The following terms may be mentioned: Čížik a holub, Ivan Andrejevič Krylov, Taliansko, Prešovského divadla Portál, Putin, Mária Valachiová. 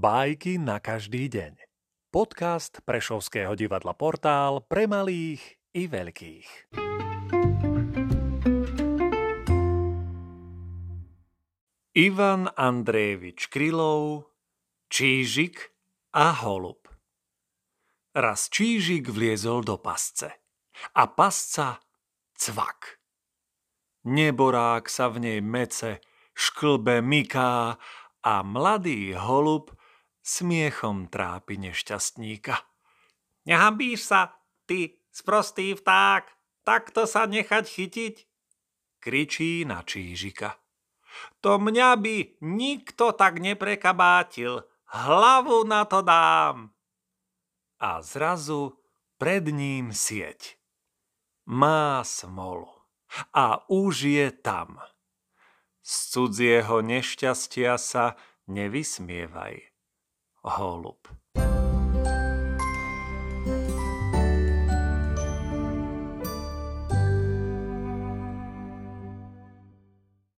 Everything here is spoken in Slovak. Bajky na každý deň. Podcast Prešovského divadla Portál pre malých i veľkých. Ivan Andrejevič Krylov, Čížik a holub. Raz čížik vliezol do pasce a pasca cvak. Neborák sa v nej mece, šklbe myká a mladý holub smiechom trápi nešťastníka. Nehanbíš sa, ty sprostý vták, takto sa nechať chytiť, kričí na čížika. To mňa by nikto tak neprekabátil, hlavu na to dám. A zrazu pred ním sieť. Má smolu a už je tam. Z cudzieho nešťastia sa nevysmievaj, holub.